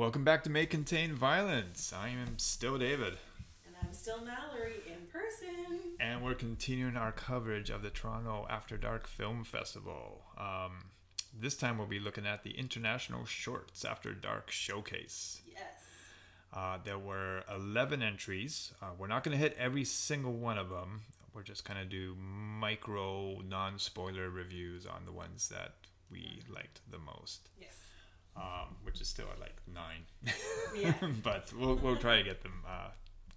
Welcome back to May Contain Violence. I am still David. And I'm still Mallory in person. And we're continuing our coverage of the Toronto After Dark Film Festival. This time we'll be looking at the International Shorts After Dark Showcase. Yes. There were 11 entries. We're not going to hit every single one of them. We're just going to do micro, non-spoiler reviews on the ones that we liked the most. Yes. Which is still at like 9. Yeah. But we'll try to get them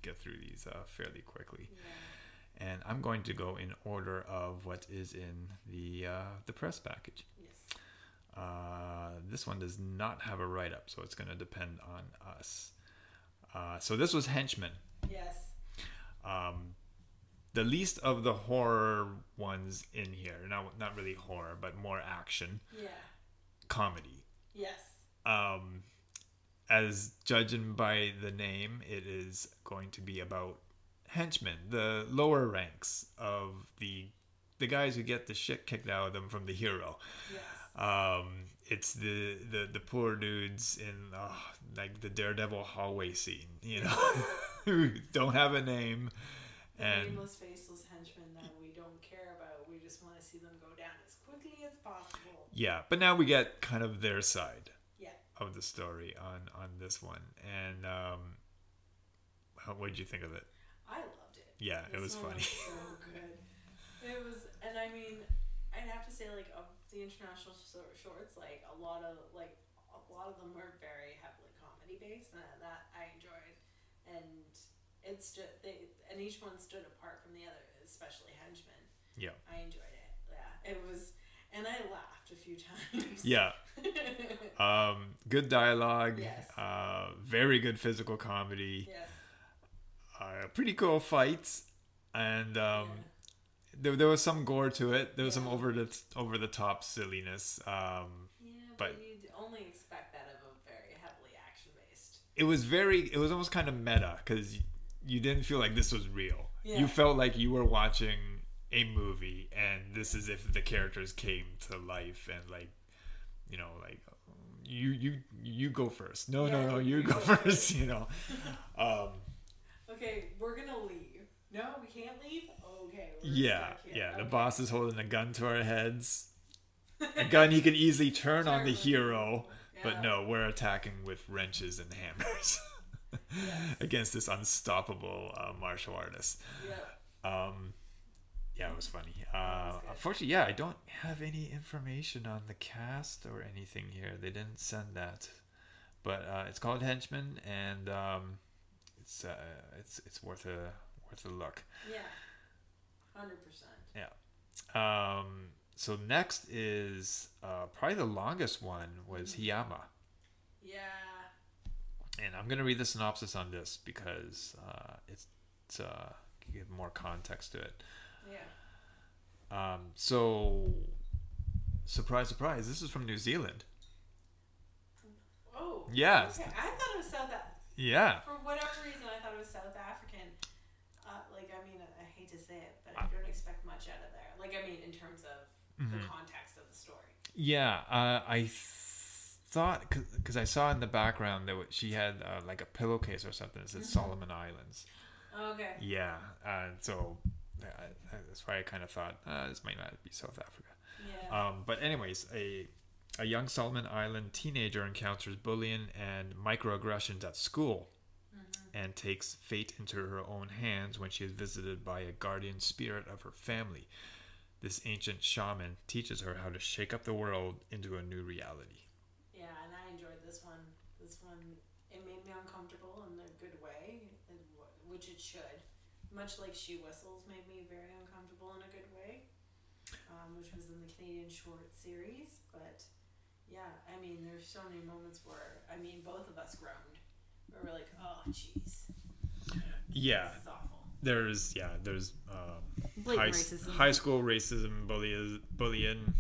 get through these fairly quickly. Yeah. And I'm going to go in order of what is in the press package. Yes. This one does not have a write-up, so it's going to depend on us. So this was Henchmen. Yes. The least of the horror ones in here. Not really horror, but more action. Yeah. Comedy. Yes. As judging by the name, it is going to be about henchmen, the lower ranks of the guys who get the shit kicked out of them from the hero. Yes. It's the poor dudes in like the Daredevil hallway scene, who don't have a name. And nameless, faceless henchmen that we don't care about. We just want to see them go down as quickly as possible. Yeah, but now we get kind of their side of the story on this one. And what did you think of it? I loved it. Yeah, it was funny. Was so good. It was, and I mean, I'd have to say, like, of the international shorts, like a lot of them were very heavily comedy based, and that I enjoyed. And it's just each one stood apart from the other, especially Henchmen. Yeah, I enjoyed it. Yeah, it was, and I laughed a few times. Yeah, good dialogue. Yes. Very good physical comedy. Yes. Pretty cool fights, and there was some gore to it. There was some over the top silliness. But you'd only expect that of a very heavily action based. It was almost kind of meta because you didn't feel like this was real. Yeah. You felt like you were watching a movie, and this is if the characters came to life, and you go first. No, you go first. Okay, we're gonna leave. No, we can't leave. Okay. The boss is holding a gun to our heads. A gun he can easily turn on the hero, but no, we're attacking with wrenches and hammers. Yes. Against this unstoppable martial artist. Yeah. It was funny. Unfortunately, I don't have any information on the cast or anything here. They didn't send that, but it's called Henchmen, and it's worth a look. Yeah, 100%. Yeah. So next is probably the longest one was Hiyama. Yeah. And I'm going to read the synopsis on this because it's give more context to it. Yeah. So, surprise, surprise, this is from New Zealand. Oh. Yeah. Okay. I thought it was South African. Yeah. For whatever reason, I thought it was South African. I hate to say it, but I don't expect much out of there. In terms of the context of the story. Yeah. I thought because I saw in the background that she had like a pillowcase or something that said Solomon Islands. Okay. Yeah, so that's why I kind of thought this might not be South Africa. Yeah. But anyways, a young Solomon Island teenager encounters bullying and microaggressions at school, and takes fate into her own hands when she is visited by a guardian spirit of her family. This ancient shaman teaches her how to shake up the world into a new reality. Yeah, and I enjoyed this one. This one, it made me uncomfortable in a good way, which it should. Much like She Whistles made me very uncomfortable in a good way, which was in the Canadian short series. But yeah, there's so many moments where, both of us groaned. We were like, oh, jeez. Yeah. This is awful. There's high school racism, bullying,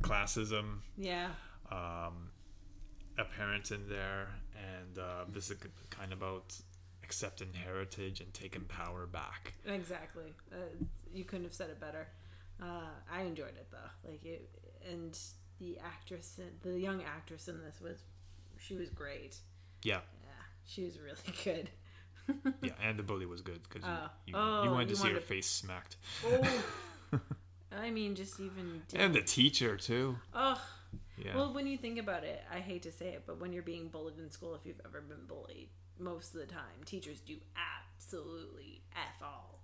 classism. Yeah. A parent in there, and this is kind of about accepting heritage and taking power back. Exactly. You couldn't have said it better. I enjoyed it though. The young actress in this was great. Yeah. She was really good. Yeah, and the bully was good because you wanted to see her face smacked. Oh. I mean, just even... And the teacher, too. Ugh. Yeah. Well, when you think about it, I hate to say it, but when you're being bullied in school, if you've ever been bullied, most of the time, teachers do absolutely F all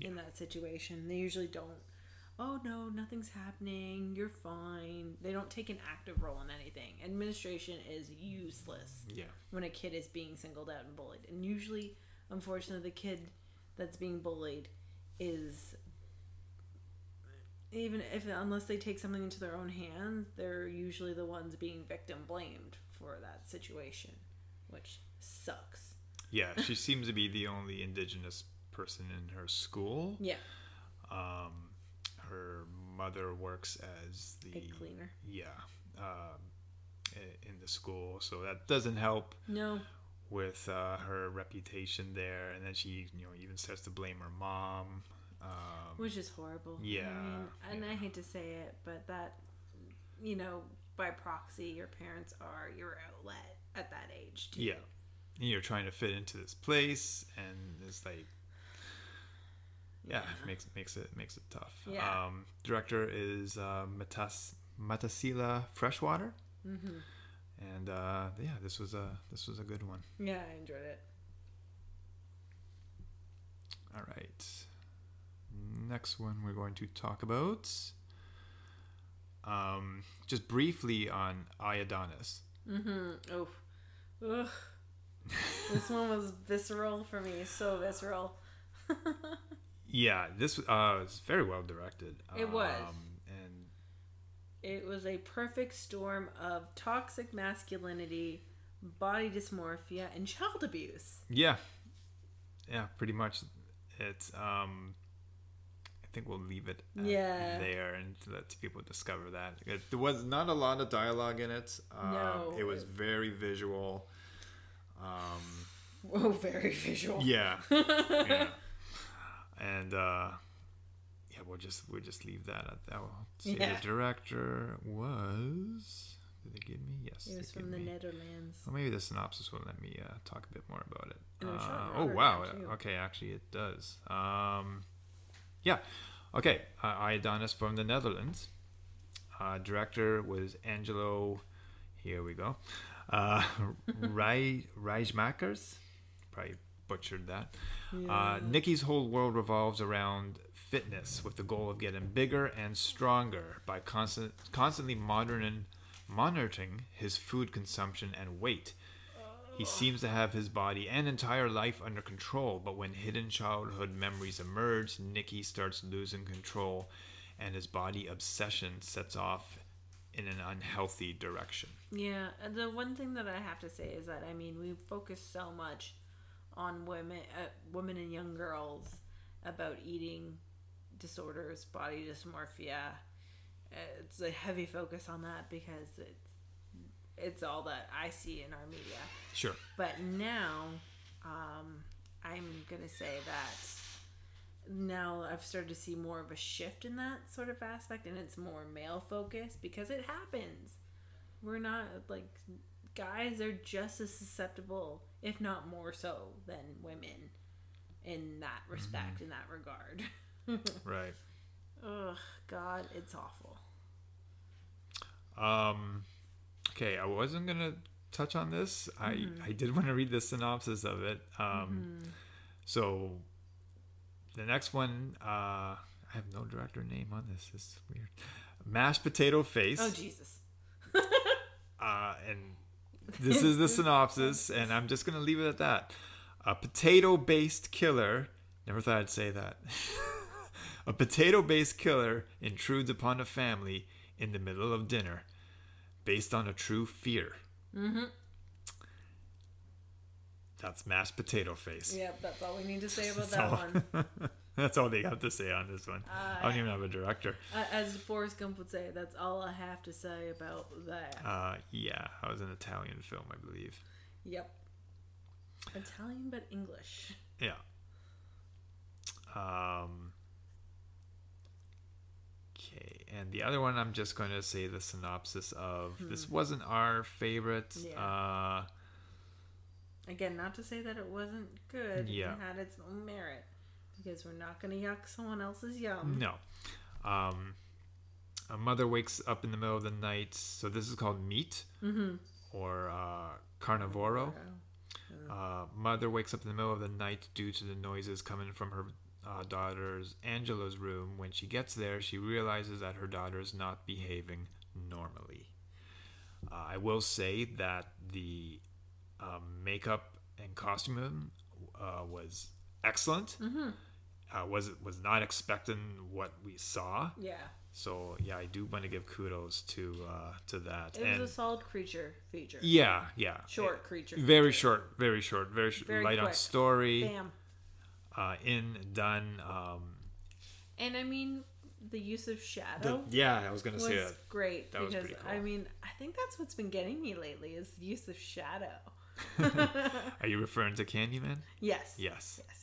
in that situation. They usually don't, oh, no, nothing's happening. You're fine. They don't take an active role in anything. Administration is useless when a kid is being singled out and bullied. And usually, unfortunately, the kid that's being bullied is... unless they take something into their own hands, they're usually the ones being victim blamed for that situation, which sucks. Yeah, she seems to be the only indigenous person in her school. Yeah. Her mother works as the egg cleaner. Yeah. In the school, so that doesn't help. No. With her reputation there, and then she, even starts to blame her mom. Which is horrible. Yeah. I mean, and I hate to say it, but that, by proxy, your parents are your outlet at that age, too. Yeah. And you're trying to fit into this place, and it's like, makes it tough. Yeah. Director is Matasila Freshwater. Mm-hmm. And this was a good one. Yeah, I enjoyed it. All right. Next one we're going to talk about just briefly on Iadonis. Mm-hmm. Oh. Ugh. This one was visceral for me. So visceral. Yeah, this was very well directed. It was. And it was a perfect storm of toxic masculinity, body dysmorphia, and child abuse. Yeah. Yeah, pretty much. It's... I think we'll leave it there and let people discover that. There was not a lot of dialogue in it. No. It was very visual. Very visual. Yeah. Yeah. And we'll just leave that at that. The director was... Did they give me? Yes. It was from the Netherlands. Well, maybe the synopsis will let me talk a bit more about it. Wow. Okay, actually it does. Yeah. Okay. Iadonis from the Netherlands. Director was Angelo. Here we go. Rijmakers. Probably butchered that. Yeah. Nikki's whole world revolves around fitness with the goal of getting bigger and stronger by constantly monitoring his food consumption and weight. He seems to have his body and entire life under control, but when hidden childhood memories emerge, Nikki starts losing control, and his body obsession sets off in an unhealthy direction. Yeah, the one thing that I have to say is that, we focus so much on women and young girls about eating disorders, body dysmorphia. It's a heavy focus on that because it's all that I see in our media. Sure. But now, I'm going to say that now I've started to see more of a shift in that sort of aspect, and it's more male focused because it happens. We're not guys are just as susceptible, if not more so, than women in that respect, in that regard. Right. Ugh, God, it's awful. Okay, I wasn't going to touch on this. I did want to read the synopsis of it. So the next one, I have no director name on this. It's weird. Mashed Potato Face. Oh, Jesus. And this is the synopsis, and I'm just going to leave it at that. A potato-based killer. Never thought I'd say that. A potato-based killer intrudes upon a family in the middle of dinner, based on a true fear. Mm-hmm. That's Mashed Potato Face. Yep, that's all we need to say about that one. That's all they have to say on this one. I don't even have a director. As Forrest Gump would say, that's all I have to say about that. Yeah, that was an Italian film, I believe. Yep. Italian, but English. Yeah. Okay, and the other one I'm just going to say the synopsis of. This wasn't our favorite. Yeah. Again, not to say that it wasn't good. Yeah. It had its own merit. Because we're not going to yuck someone else's yum. No. A mother wakes up in the middle of the night. So this is called Meat, mm-hmm. or Carnivoro. Yeah. Mother wakes up in the middle of the night due to the noises coming from her daughter's Angela's room. When she gets there, she realizes that her daughter is not behaving normally. I will say that the makeup and costume was excellent. Mm-hmm. Was not expecting what we saw. Yeah. So yeah, I do want to give kudos to that. It was a solid creature feature. Yeah, yeah. Short creature. Very short. Very short. Very short. Very light quick. On story. Bam. In done. And I mean, the use of shadow. I was gonna say that. Great. That was pretty cool. I mean, I think that's what's been getting me lately is the use of shadow. Are you referring to Candyman? Yes. Yes. Yes. Yes.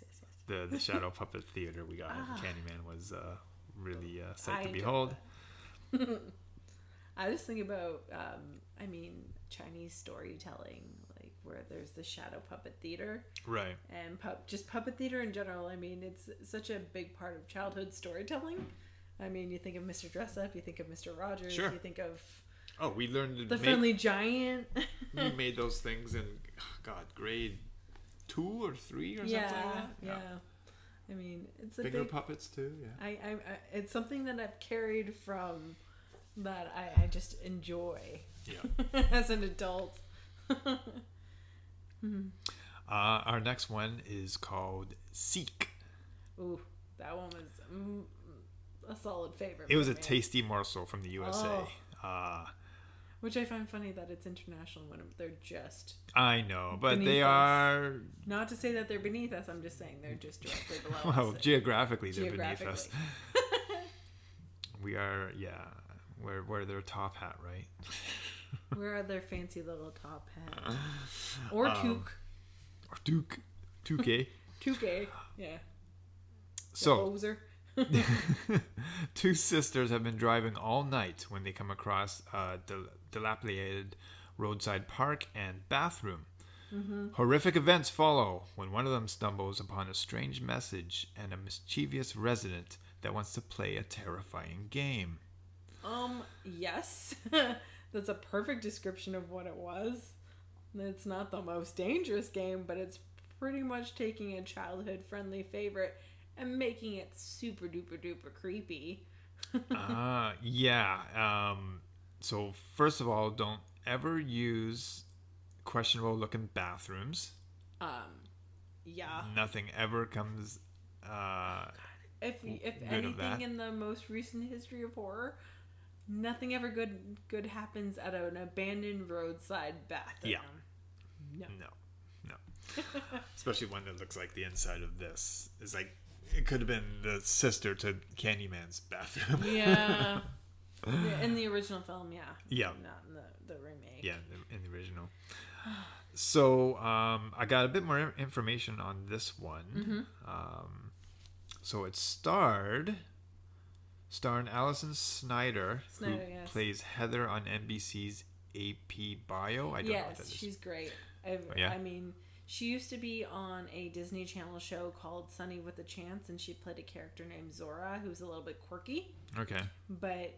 Yes. The shadow puppet theater we got in Candyman was really sight to behold. I was thinking about, Chinese storytelling, like where there's the shadow puppet theater, right? And just puppet theater in general. I mean, it's such a big part of childhood storytelling. I mean, you think of Mr. Dress Up, you think of Mr. Rogers, sure. You think of we learned to the Friendly Giant. We made those things in grade 2 or 3 or something like that. Yeah. I mean, it's a finger puppets too. Yeah, I it's something that I've carried from that I just enjoy. Yeah, as an adult. Our next one is called Seek. Ooh, that one was a solid favorite. It was a tasty morsel from the USA. Oh. Which I find funny that it's international when they're just. I know, but they are. Not to say that they're beneath us. I'm just saying they're just directly below us. Well, geographically, they're beneath us. We are, we're their top hat, right? We're their fancy little top hat. Or toque. Or toque. Touquet. Touquet, yeah. So. The hoser. Two sisters have been driving all night when they come across a dilapidated roadside park and bathroom. Mm-hmm. Horrific events follow when one of them stumbles upon a strange message and a mischievous resident that wants to play a terrifying game. Yes. That's a perfect description of what it was. It's not the most dangerous game, but it's pretty much taking a childhood-friendly favorite and making it super duper duper creepy. So first of all, don't ever use questionable looking bathrooms. Nothing ever comes. If anything in the most recent history of horror, nothing ever good happens at an abandoned roadside bathroom. Yeah. No. Especially one that looks like the inside of this is like. It could have been the sister to Candyman's bathroom. Yeah. In the original film, yeah. Yeah. Not in the remake. Yeah, in the original. So I got a bit more information on this one. Mm-hmm. So it starred Allison Snyder who plays Heather on NBC's AP Bio. I don't know what that is. She's great. She used to be on a Disney Channel show called Sunny with a Chance, and she played a character named Zora, who's a little bit quirky. Okay. But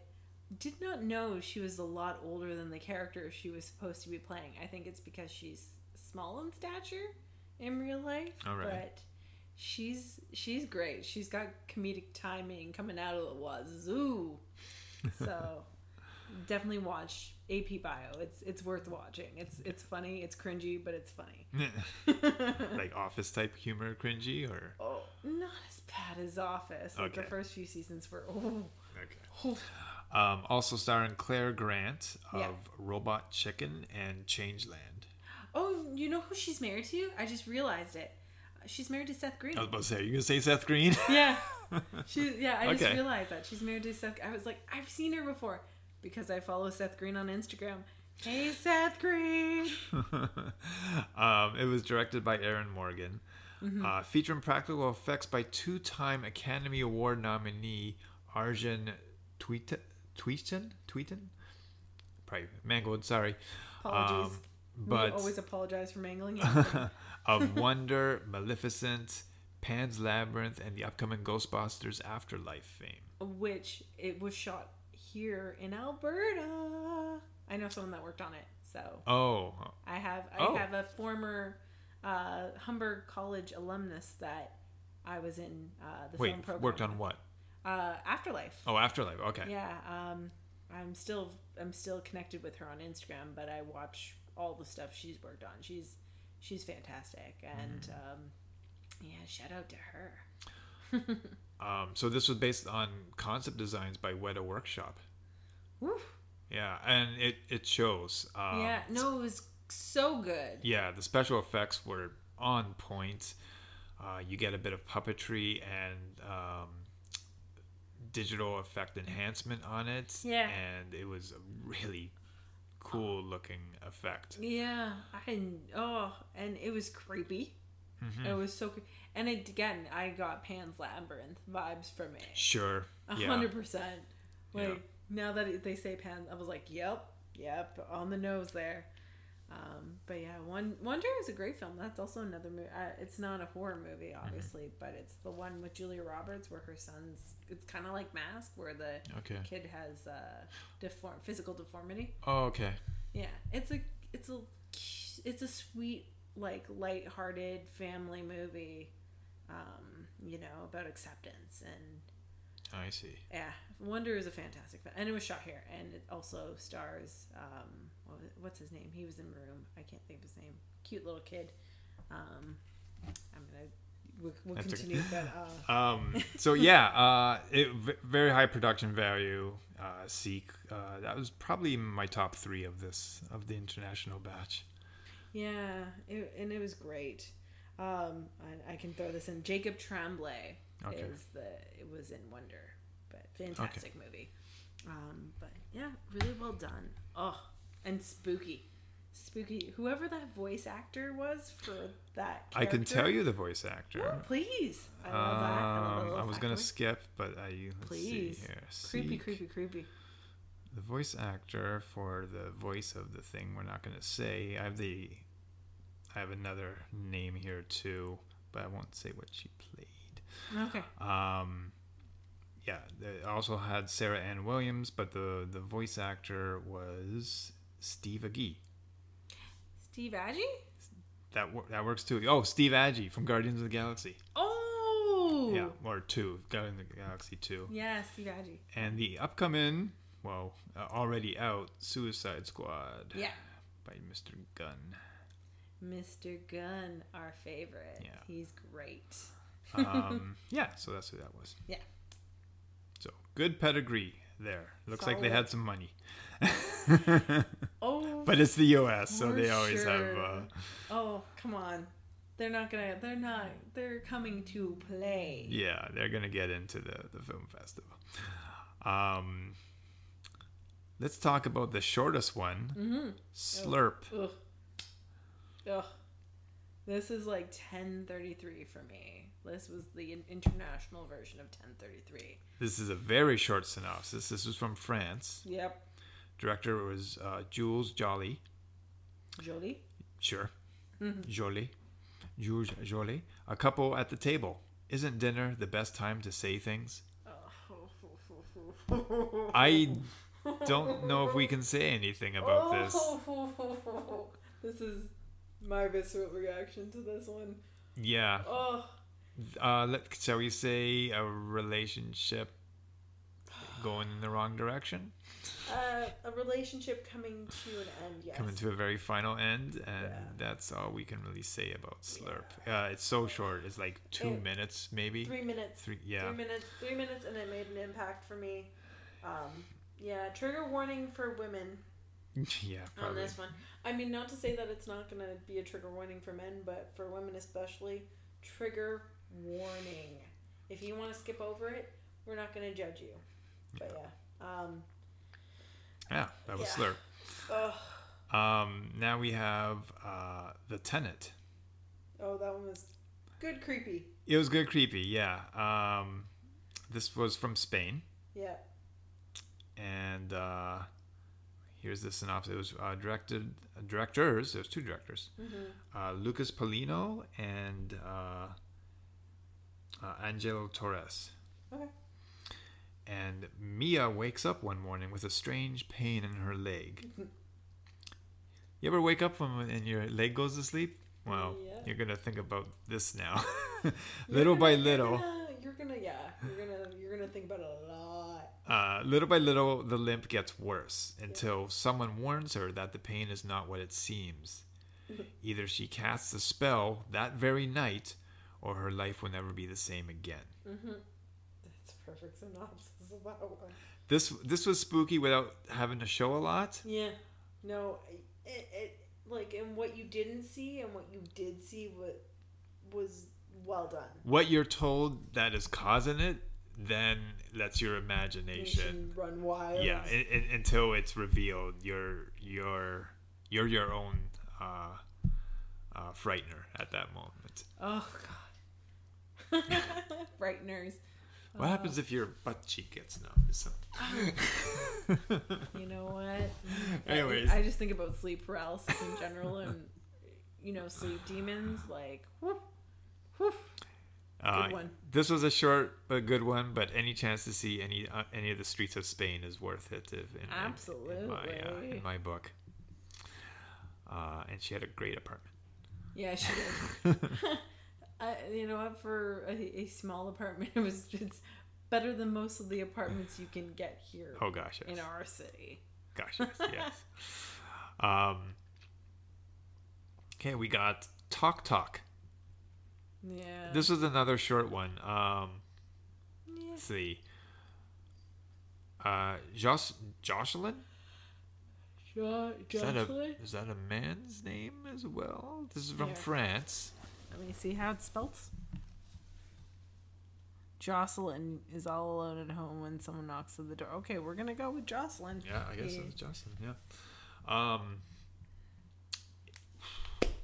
did not know she was a lot older than the character she was supposed to be playing. I think it's because she's small in stature in real life. All right. But she's great. She's got comedic timing coming out of the wazoo. So definitely watch AP Bio. It's worth watching. It's funny. It's cringy, but it's funny. Like Office type humor, cringy or not as bad as Office. Like the first few seasons were okay. Also starring Claire Grant of Robot Chicken and Changeland. Oh, you know who she's married to? I just realized it. She's married to Seth Green. I was about to say, are you gonna say Seth Green? Yeah. Just realized that she's married to Seth. I was like, I've seen her before. Because I follow Seth Green on Instagram. Hey, Seth Green! It was directed by Aaron Morgan. Mm-hmm. Featuring practical effects by two-time Academy Award nominee Arjun Tweeten? Probably mangled, sorry. Apologies. But we always apologize for mangling you. Of Wonder, Maleficent, Pan's Labyrinth, and the upcoming Ghostbusters Afterlife fame. Which, it was shot here in Alberta. I know someone that worked on it, so. Oh. I have a former Humber College alumnus that I was in the film program. Wait, worked on what? Afterlife. Oh, Afterlife. Okay. Yeah. I'm still connected with her on Instagram, but I watch all the stuff she's worked on. She's fantastic, and shout out to her. So this was based on concept designs by Weta Workshop. Woof. Yeah, and it shows. It was so good. Yeah, the special effects were on point. You get a bit of puppetry and digital effect enhancement on it. Yeah. And it was a really cool looking effect. Yeah. And it was creepy. Mm-hmm. It was so creepy. And again, I got Pan's Labyrinth vibes from it. Sure. 100%. Now that they say Pan, I was like, yep, on the nose there. But yeah, Wonder is a great film. That's also another movie. It's not a horror movie, obviously, but it's the one with Julia Roberts where her son's. It's kind of like Mask, where the kid has physical deformity. Oh, okay. Yeah, it's a sweet, like, lighthearted family movie. About acceptance and. I see. Yeah, Wonder is a fantastic film, and it was shot here, and it also stars what's his name? He was in Room. I can't think of his name. Cute little kid. We'll continue. Very high production value. Seek. That was probably my top three of the international batch. Yeah, it was great. I can throw this in. Jacob Tremblay. Okay. It was in Wonder, but fantastic movie. But yeah, really well done. Oh, and spooky. Whoever that voice actor was for that character. I can tell you the voice actor. Oh, please. I love that. I was gonna skip, but let's see here. Creepy. The voice actor for the voice of the thing we're not gonna say. I have another name here too, but I won't say what she played. Okay. They also had Sarah Ann Williams, but the voice actor was Steve Agee. Steve Agee? That works too. Oh, Steve Agee from Guardians of the Galaxy. Oh. Yeah, or 2, Guardians of the Galaxy 2. Yeah, Steve Agee. And the upcoming, already out, Suicide Squad. Yeah. By Mr. Gunn. Mr. Gunn, our favorite. Yeah. He's great. So that's who that was. Yeah. So good pedigree there. Looks like they had some money. Oh. But it's the U.S., so they always have. Oh, come on! They're not. They're coming to play. Yeah, they're gonna get into the film festival. Let's talk about the shortest one. Mm-hmm. Slurp. Ugh. This is like 10:33 for me. This was the international version of 10:33. This is a very short synopsis. This was from France. Yep. Director was Jules Jolly. Jolie? Sure. Mm-hmm. Jolie. Jules Jolly. A couple at the table. Isn't dinner the best time to say things? Oh. I don't know if we can say anything about this. This is my visceral reaction to this one. Yeah. Oh. Shall we say a relationship going in the wrong direction? A relationship coming to an end, yes. Coming to a very final end, and that's all we can really say about Slurp. Yeah. It's so short. It's like 2 minutes, maybe. 3 minutes. 3 minutes, and it made an impact for me. Trigger warning for women. Yeah, probably. On this one. I mean, not to say that it's not going to be a trigger warning for men, but for women especially, trigger warning. If you want to skip over it, we're not going to judge you. But that was Slurp. Now we have The Tenant. Oh, that one was good creepy. It was good creepy, yeah. This was from Spain. Yeah. And Here's the synopsis. It was directors. There's two directors, Lucas Polino and Angelo Torres. Okay. And Mia wakes up one morning with a strange pain in her leg. You ever wake up from and your leg goes to sleep? Well, yeah. You're gonna think about this now, little by little. You're gonna think about it a lot. Little by little, the limp gets worse until someone warns her that the pain is not what it seems. Either she casts a spell that very night, or her life will never be the same again. That's a perfect synopsis of that one. This was spooky without having to show a lot. Yeah. No. It like, and what you didn't see and what you did see was well done. What you're told that is causing it then lets your imagination run wild. Yeah, until it's revealed you're your own frightener at that moment. Oh God. Frighteners. What happens if your butt cheek gets numb or something? You know what? Anyways. I just think about sleep paralysis in general and, sleep demons. Like, whoop, whoop. Good one. This was a short but good one, but any chance to see any of the streets of Spain is worth it. Absolutely. In my book. And she had a great apartment. Yeah, she did. For a small apartment, it's better than most of the apartments you can get here. Oh gosh, yes. In our city. Gosh, yes. Yes. Okay, we got Talk. Yeah. This was another short one. Let's see. Jocelyn. Is that a man's name as well? This is from France. Let me see how it's spelled. Jocelyn is all alone at home when someone knocks at the door. Okay, we're going to go with Jocelyn. Yeah, I guess it's Jocelyn, yeah.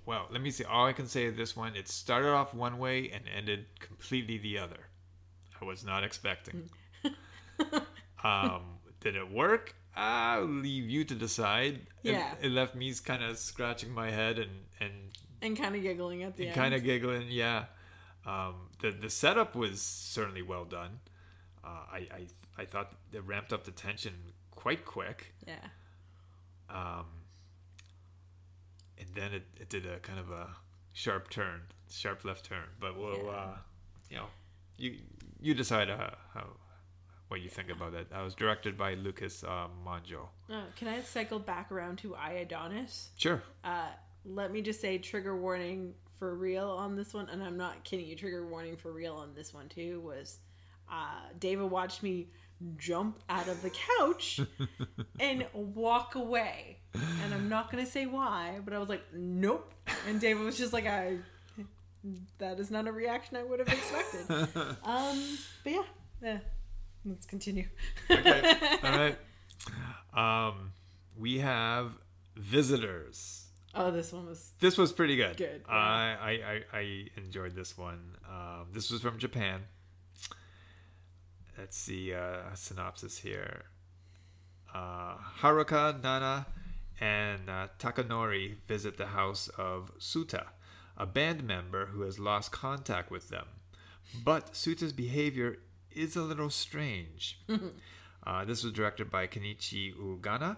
Well, let me see. All I can say of this one, it started off one way and ended completely the other. I was not expecting. Did it work? I'll leave you to decide. Yeah. It left me kind of scratching my head and kind of giggling at the end. Kind of giggling, yeah. The setup was certainly well done. I thought it ramped up the tension quite quick. Yeah. And then it did a kind of a sharp left turn. But we'll, you decide what you think about it. I was directed by Lucas Monjo. Can I cycle back around to Iadonis? Sure. Let me just say trigger warning for real on this one, and I'm not kidding you, trigger warning for real on this one too was David watched me jump out of the couch and walk away. And I'm not going to say why, but I was like, nope. And David was just like, that is not a reaction I would have expected. But yeah, let's continue. Okay, all right. We have Visitors. Oh, this was pretty good. Good. Yeah. I enjoyed this one. This was from Japan. Let's see a synopsis here. Haruka, Nana, and Takanori visit the house of Suta, a band member who has lost contact with them. But Suta's behavior is a little strange. This was directed by Kenichi Ugana.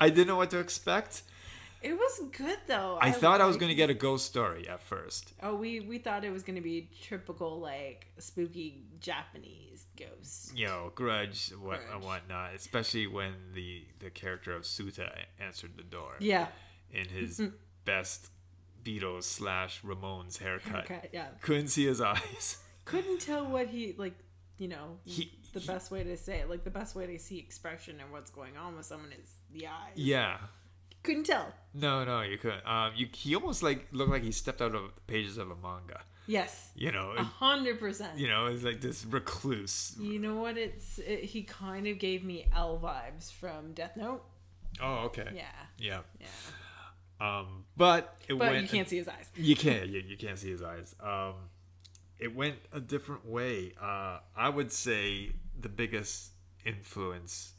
I didn't know what to expect. It was good though. I thought I was going to get a ghost story at first. Oh, we thought it was going to be typical like spooky Japanese ghost. Grudge, whatnot. Especially when the character of Suta answered the door. Yeah. In his best Beatles / Ramones haircut. Yeah. Couldn't see his eyes. Couldn't tell what he like. The best way to say it, like the best way to see expression and what's going on with someone is the eyes. Yeah. Couldn't tell. No, you couldn't. He almost like looked like he stepped out of the pages of a manga. Yes. 100%. It's like this recluse. You know what? He kind of gave me L vibes from Death Note. Oh, okay. Yeah. But you can't see his eyes. You can't see his eyes. It went a different way. I would say the biggest influence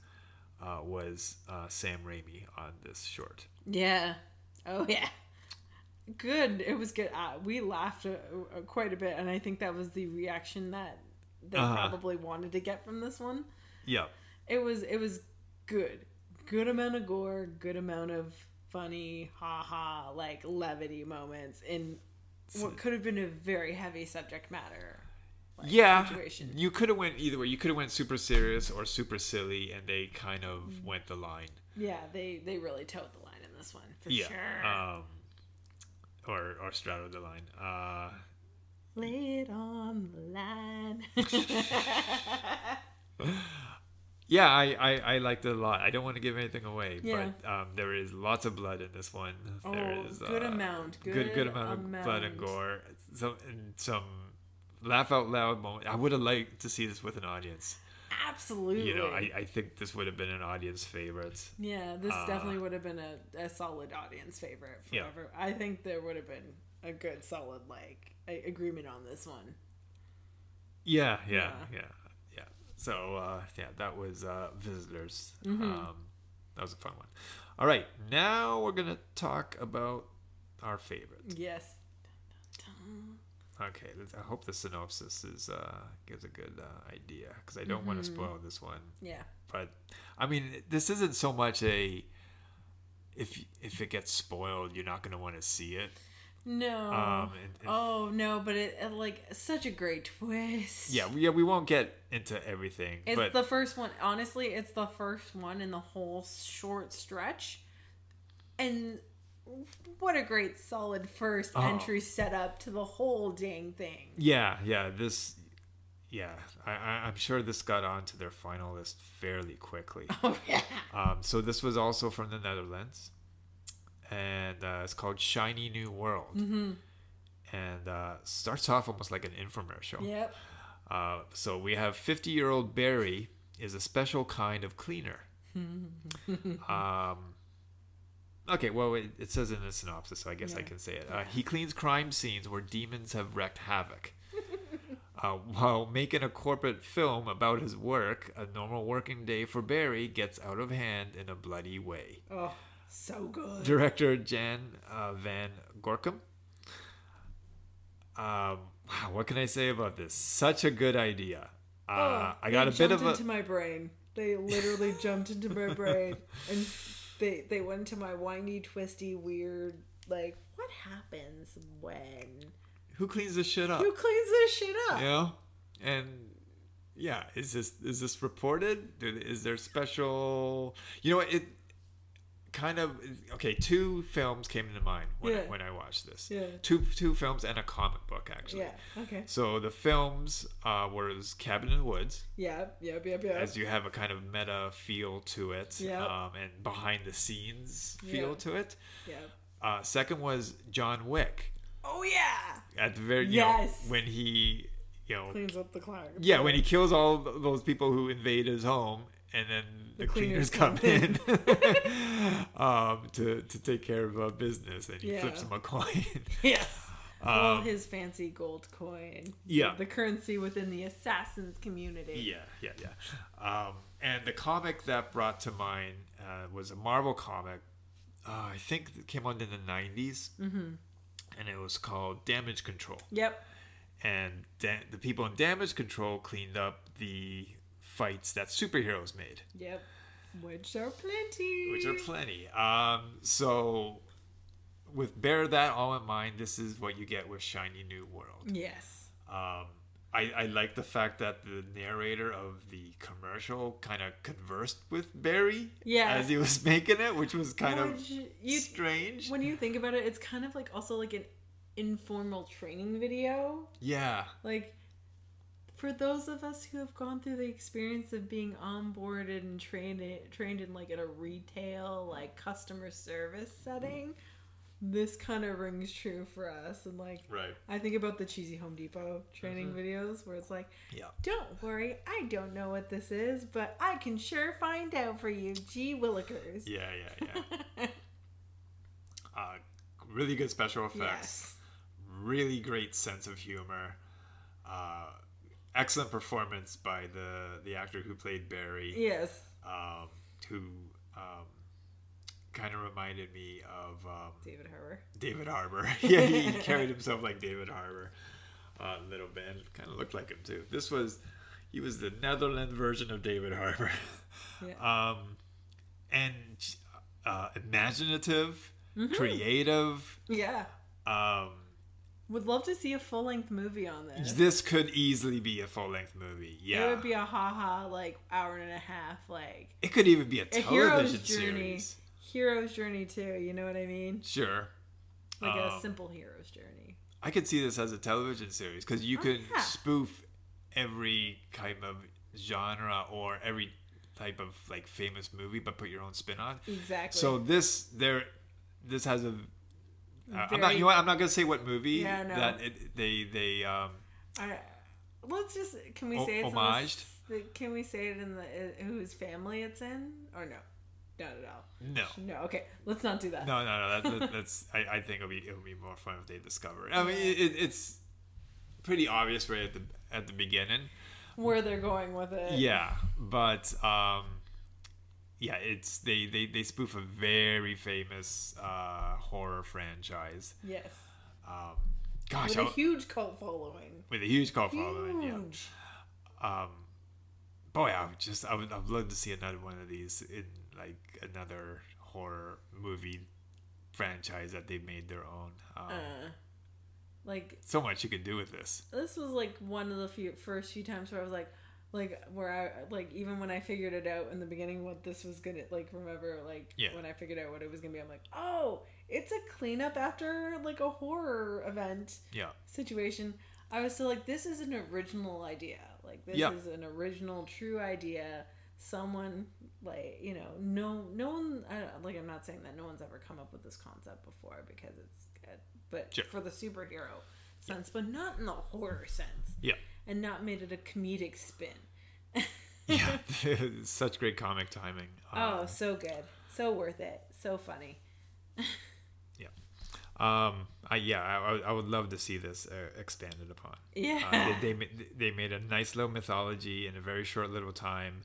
was Sam Raimi on this short. Yeah. Oh, yeah. Good. It was good. We laughed quite a bit, and I think that was the reaction that they probably wanted to get from this one. Yeah. It was good. Good amount of gore, good amount of funny, ha-ha, like, levity moments in what could have been a very heavy subject matter situation. You could have went either way. You could have went super serious or super silly, and they kind of went the line. Yeah, they really towed the line in this one, for sure. Or straddled the line. Lay it on the line. Yeah, I liked it a lot. I don't want to give anything away, but there is lots of blood in this one. Good amount of blood and gore. Some laugh out loud moment. I would have liked to see this with an audience. Absolutely. You know, I think this would have been an audience favorite. Yeah, this definitely would have been a solid audience favorite forever. Yeah. I think there would have been a good solid agreement on this one. Yeah. So, that was Visitors. Mm-hmm. That was a fun one. All right, now we're going to talk about our favorite. Yes. Okay, I hope the synopsis gives a good idea, because I don't want to spoil this one. Yeah. But, I mean, this isn't so much if it gets spoiled, you're not going to want to see it. No. No, but it like such a great twist. Yeah, we won't get into everything. It's the first one. Honestly, it's the first one in the whole short stretch. And what a great solid first entry setup to the whole dang thing. I'm sure this got onto their final list fairly quickly. Oh, yeah. So this was also from the Netherlands. And it's called Shiny New World. Mm-hmm. And starts off almost like an infomercial. Yep. So we have 50-year-old Barry is a special kind of cleaner. Okay, well, it says in the synopsis, so I guess I can say it. He cleans crime scenes where demons have wreaked havoc. While making a corporate film about his work, a normal working day for Barry gets out of hand in a bloody way. Oh. So good. Director Jan van Gorkum. Wow, what can I say about this? Such a good idea. I got a bit of into my brain. They literally jumped into my brain, and they went to my whiny, twisty, weird. Like, what happens when? Who cleans this shit up? You know, and. Yeah, is this reported? Is there special? You know what it. Kind of okay. Two films came to mind when I watched this. Yeah. Two films and a comic book actually. Yeah. Okay. So the films was Cabin in the Woods. Yeah. As you have a kind of meta feel to it. Yeah. And behind the scenes feel to it. Yeah. Second was John Wick. Oh yeah. At the very know, when he cleans up the clock. Yeah, when he kills all those people who invade his home. And then the cleaners come in to take care of business, and he flips him a coin. Yes. His fancy gold coin. Yeah. The currency within the assassins community. Yeah. And the comic that brought to mind was a Marvel comic, I think it came out in the 90s, and it was called Damage Control. Yep. And the people in Damage Control cleaned up the fights that superheroes made. Yep. Which are plenty. So with bear that all in mind, this is what you get with Shiny New World. Yes. I like the fact that the narrator of the commercial kind of conversed with Barry as he was making it, which was kind of strange. When you think about it, it's kind of like also like an informal training video. Yeah. Like, for those of us who have gone through the experience of being onboarded and trained in like at a retail customer service setting, this kind of rings true for us. And right. I think about the cheesy Home Depot training videos where it's like, don't worry, I don't know what this is, but I can sure find out for you. Gee willikers. Yeah. Really good special effects. Yes. Really great sense of humor. excellent performance by the actor who played Barry. Yes. Who kind of reminded me of David Harbour. David Harbour. Yeah, he carried himself like David Harbour a little bit. Kind of looked like him too. He was the Netherlands version of David Harbour. Yeah. And imaginative, mm-hmm. creative. Yeah. Would love to see a full-length movie on this. This could easily be a full-length movie. Yeah. It would be a haha like hour and a half like. It could even be a television series. Hero's journey too, you know what I mean? Sure. Like a simple hero's journey. I could see this as a television series because you could spoof every kind of genre or every type of like famous movie, but put your own spin on. Exactly. So this has a. I'm not gonna say what movie. Yeah, no. Can we say it in whose family it's in or no? Not at all. No. Okay, let's not do that. No. That's. I think it'll be more fun if they discover it. I mean, it's pretty obvious right at the beginning where they're going with it. Yeah, but it's they spoof a very famous horror franchise. Yes. Gosh, with a huge cult following. Yeah. Boy, I'd love to see another one of these in like another horror movie franchise that they made their own. Like so much you could do with this. This was like one of the first few times where I was like where I like even when I figured it out in the beginning what this was gonna like. Remember when I figured out what it was gonna be, I'm like, oh, it's a cleanup after like a horror event situation. I was still like, this is an original idea. Like this is an original, true idea. Someone like no one. I'm not saying that no one's ever come up with this concept before because it's good, but for the superhero sense, but not in the horror sense. Yeah, and not made it a comedic spin. Yeah, such great comic timing. Oh, so good, so worth it, so funny. Yeah. I would love to see this expanded upon. Yeah. They made a nice little mythology in a very short little time.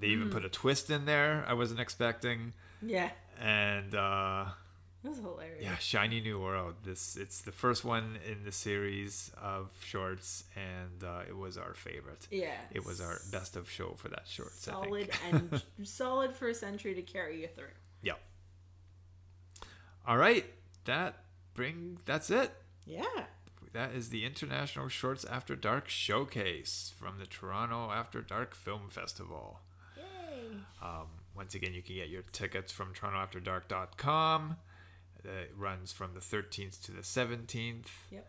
They even put a twist in there I wasn't expecting. Yeah. And it was hilarious. Yeah, Shiny New World. It's the first one in the series of shorts, and it was our favorite. Yeah. It was our best of show for that short. Solid I think. And solid first entry to carry you through. Yeah. All right. That's it. Yeah. That is the International Shorts After Dark Showcase from the Toronto After Dark Film Festival. Yay! Once again, you can get your tickets from TorontoAfterDark.com. It runs from the 13th to the 17th. Yep.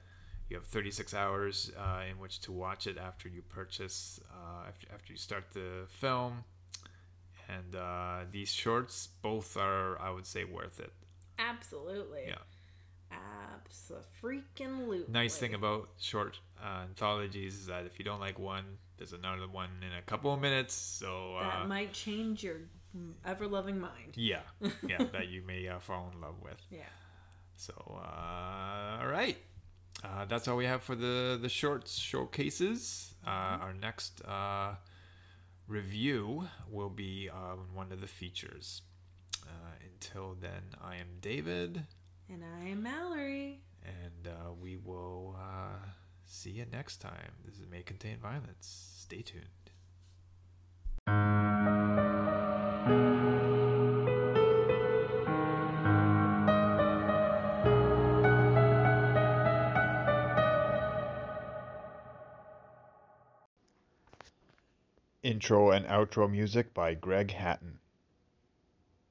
You have 36 hours in which to watch it after you purchase, after you start the film. And these shorts, both are, I would say, worth it. Absolutely. Yeah. Absolutely. Nice thing about short anthologies is that if you don't like one, there's another one in a couple of minutes. So that might change your ever-loving mind. Yeah, yeah, that you may fall in love with. Yeah. So, all right, that's all we have for the shorts showcases. Our next review will be one of the features. Until then, I am David. And I am Mallory. And we will see you next time. This may contain violence. Stay tuned. Intro and outro music by Greg Hatton.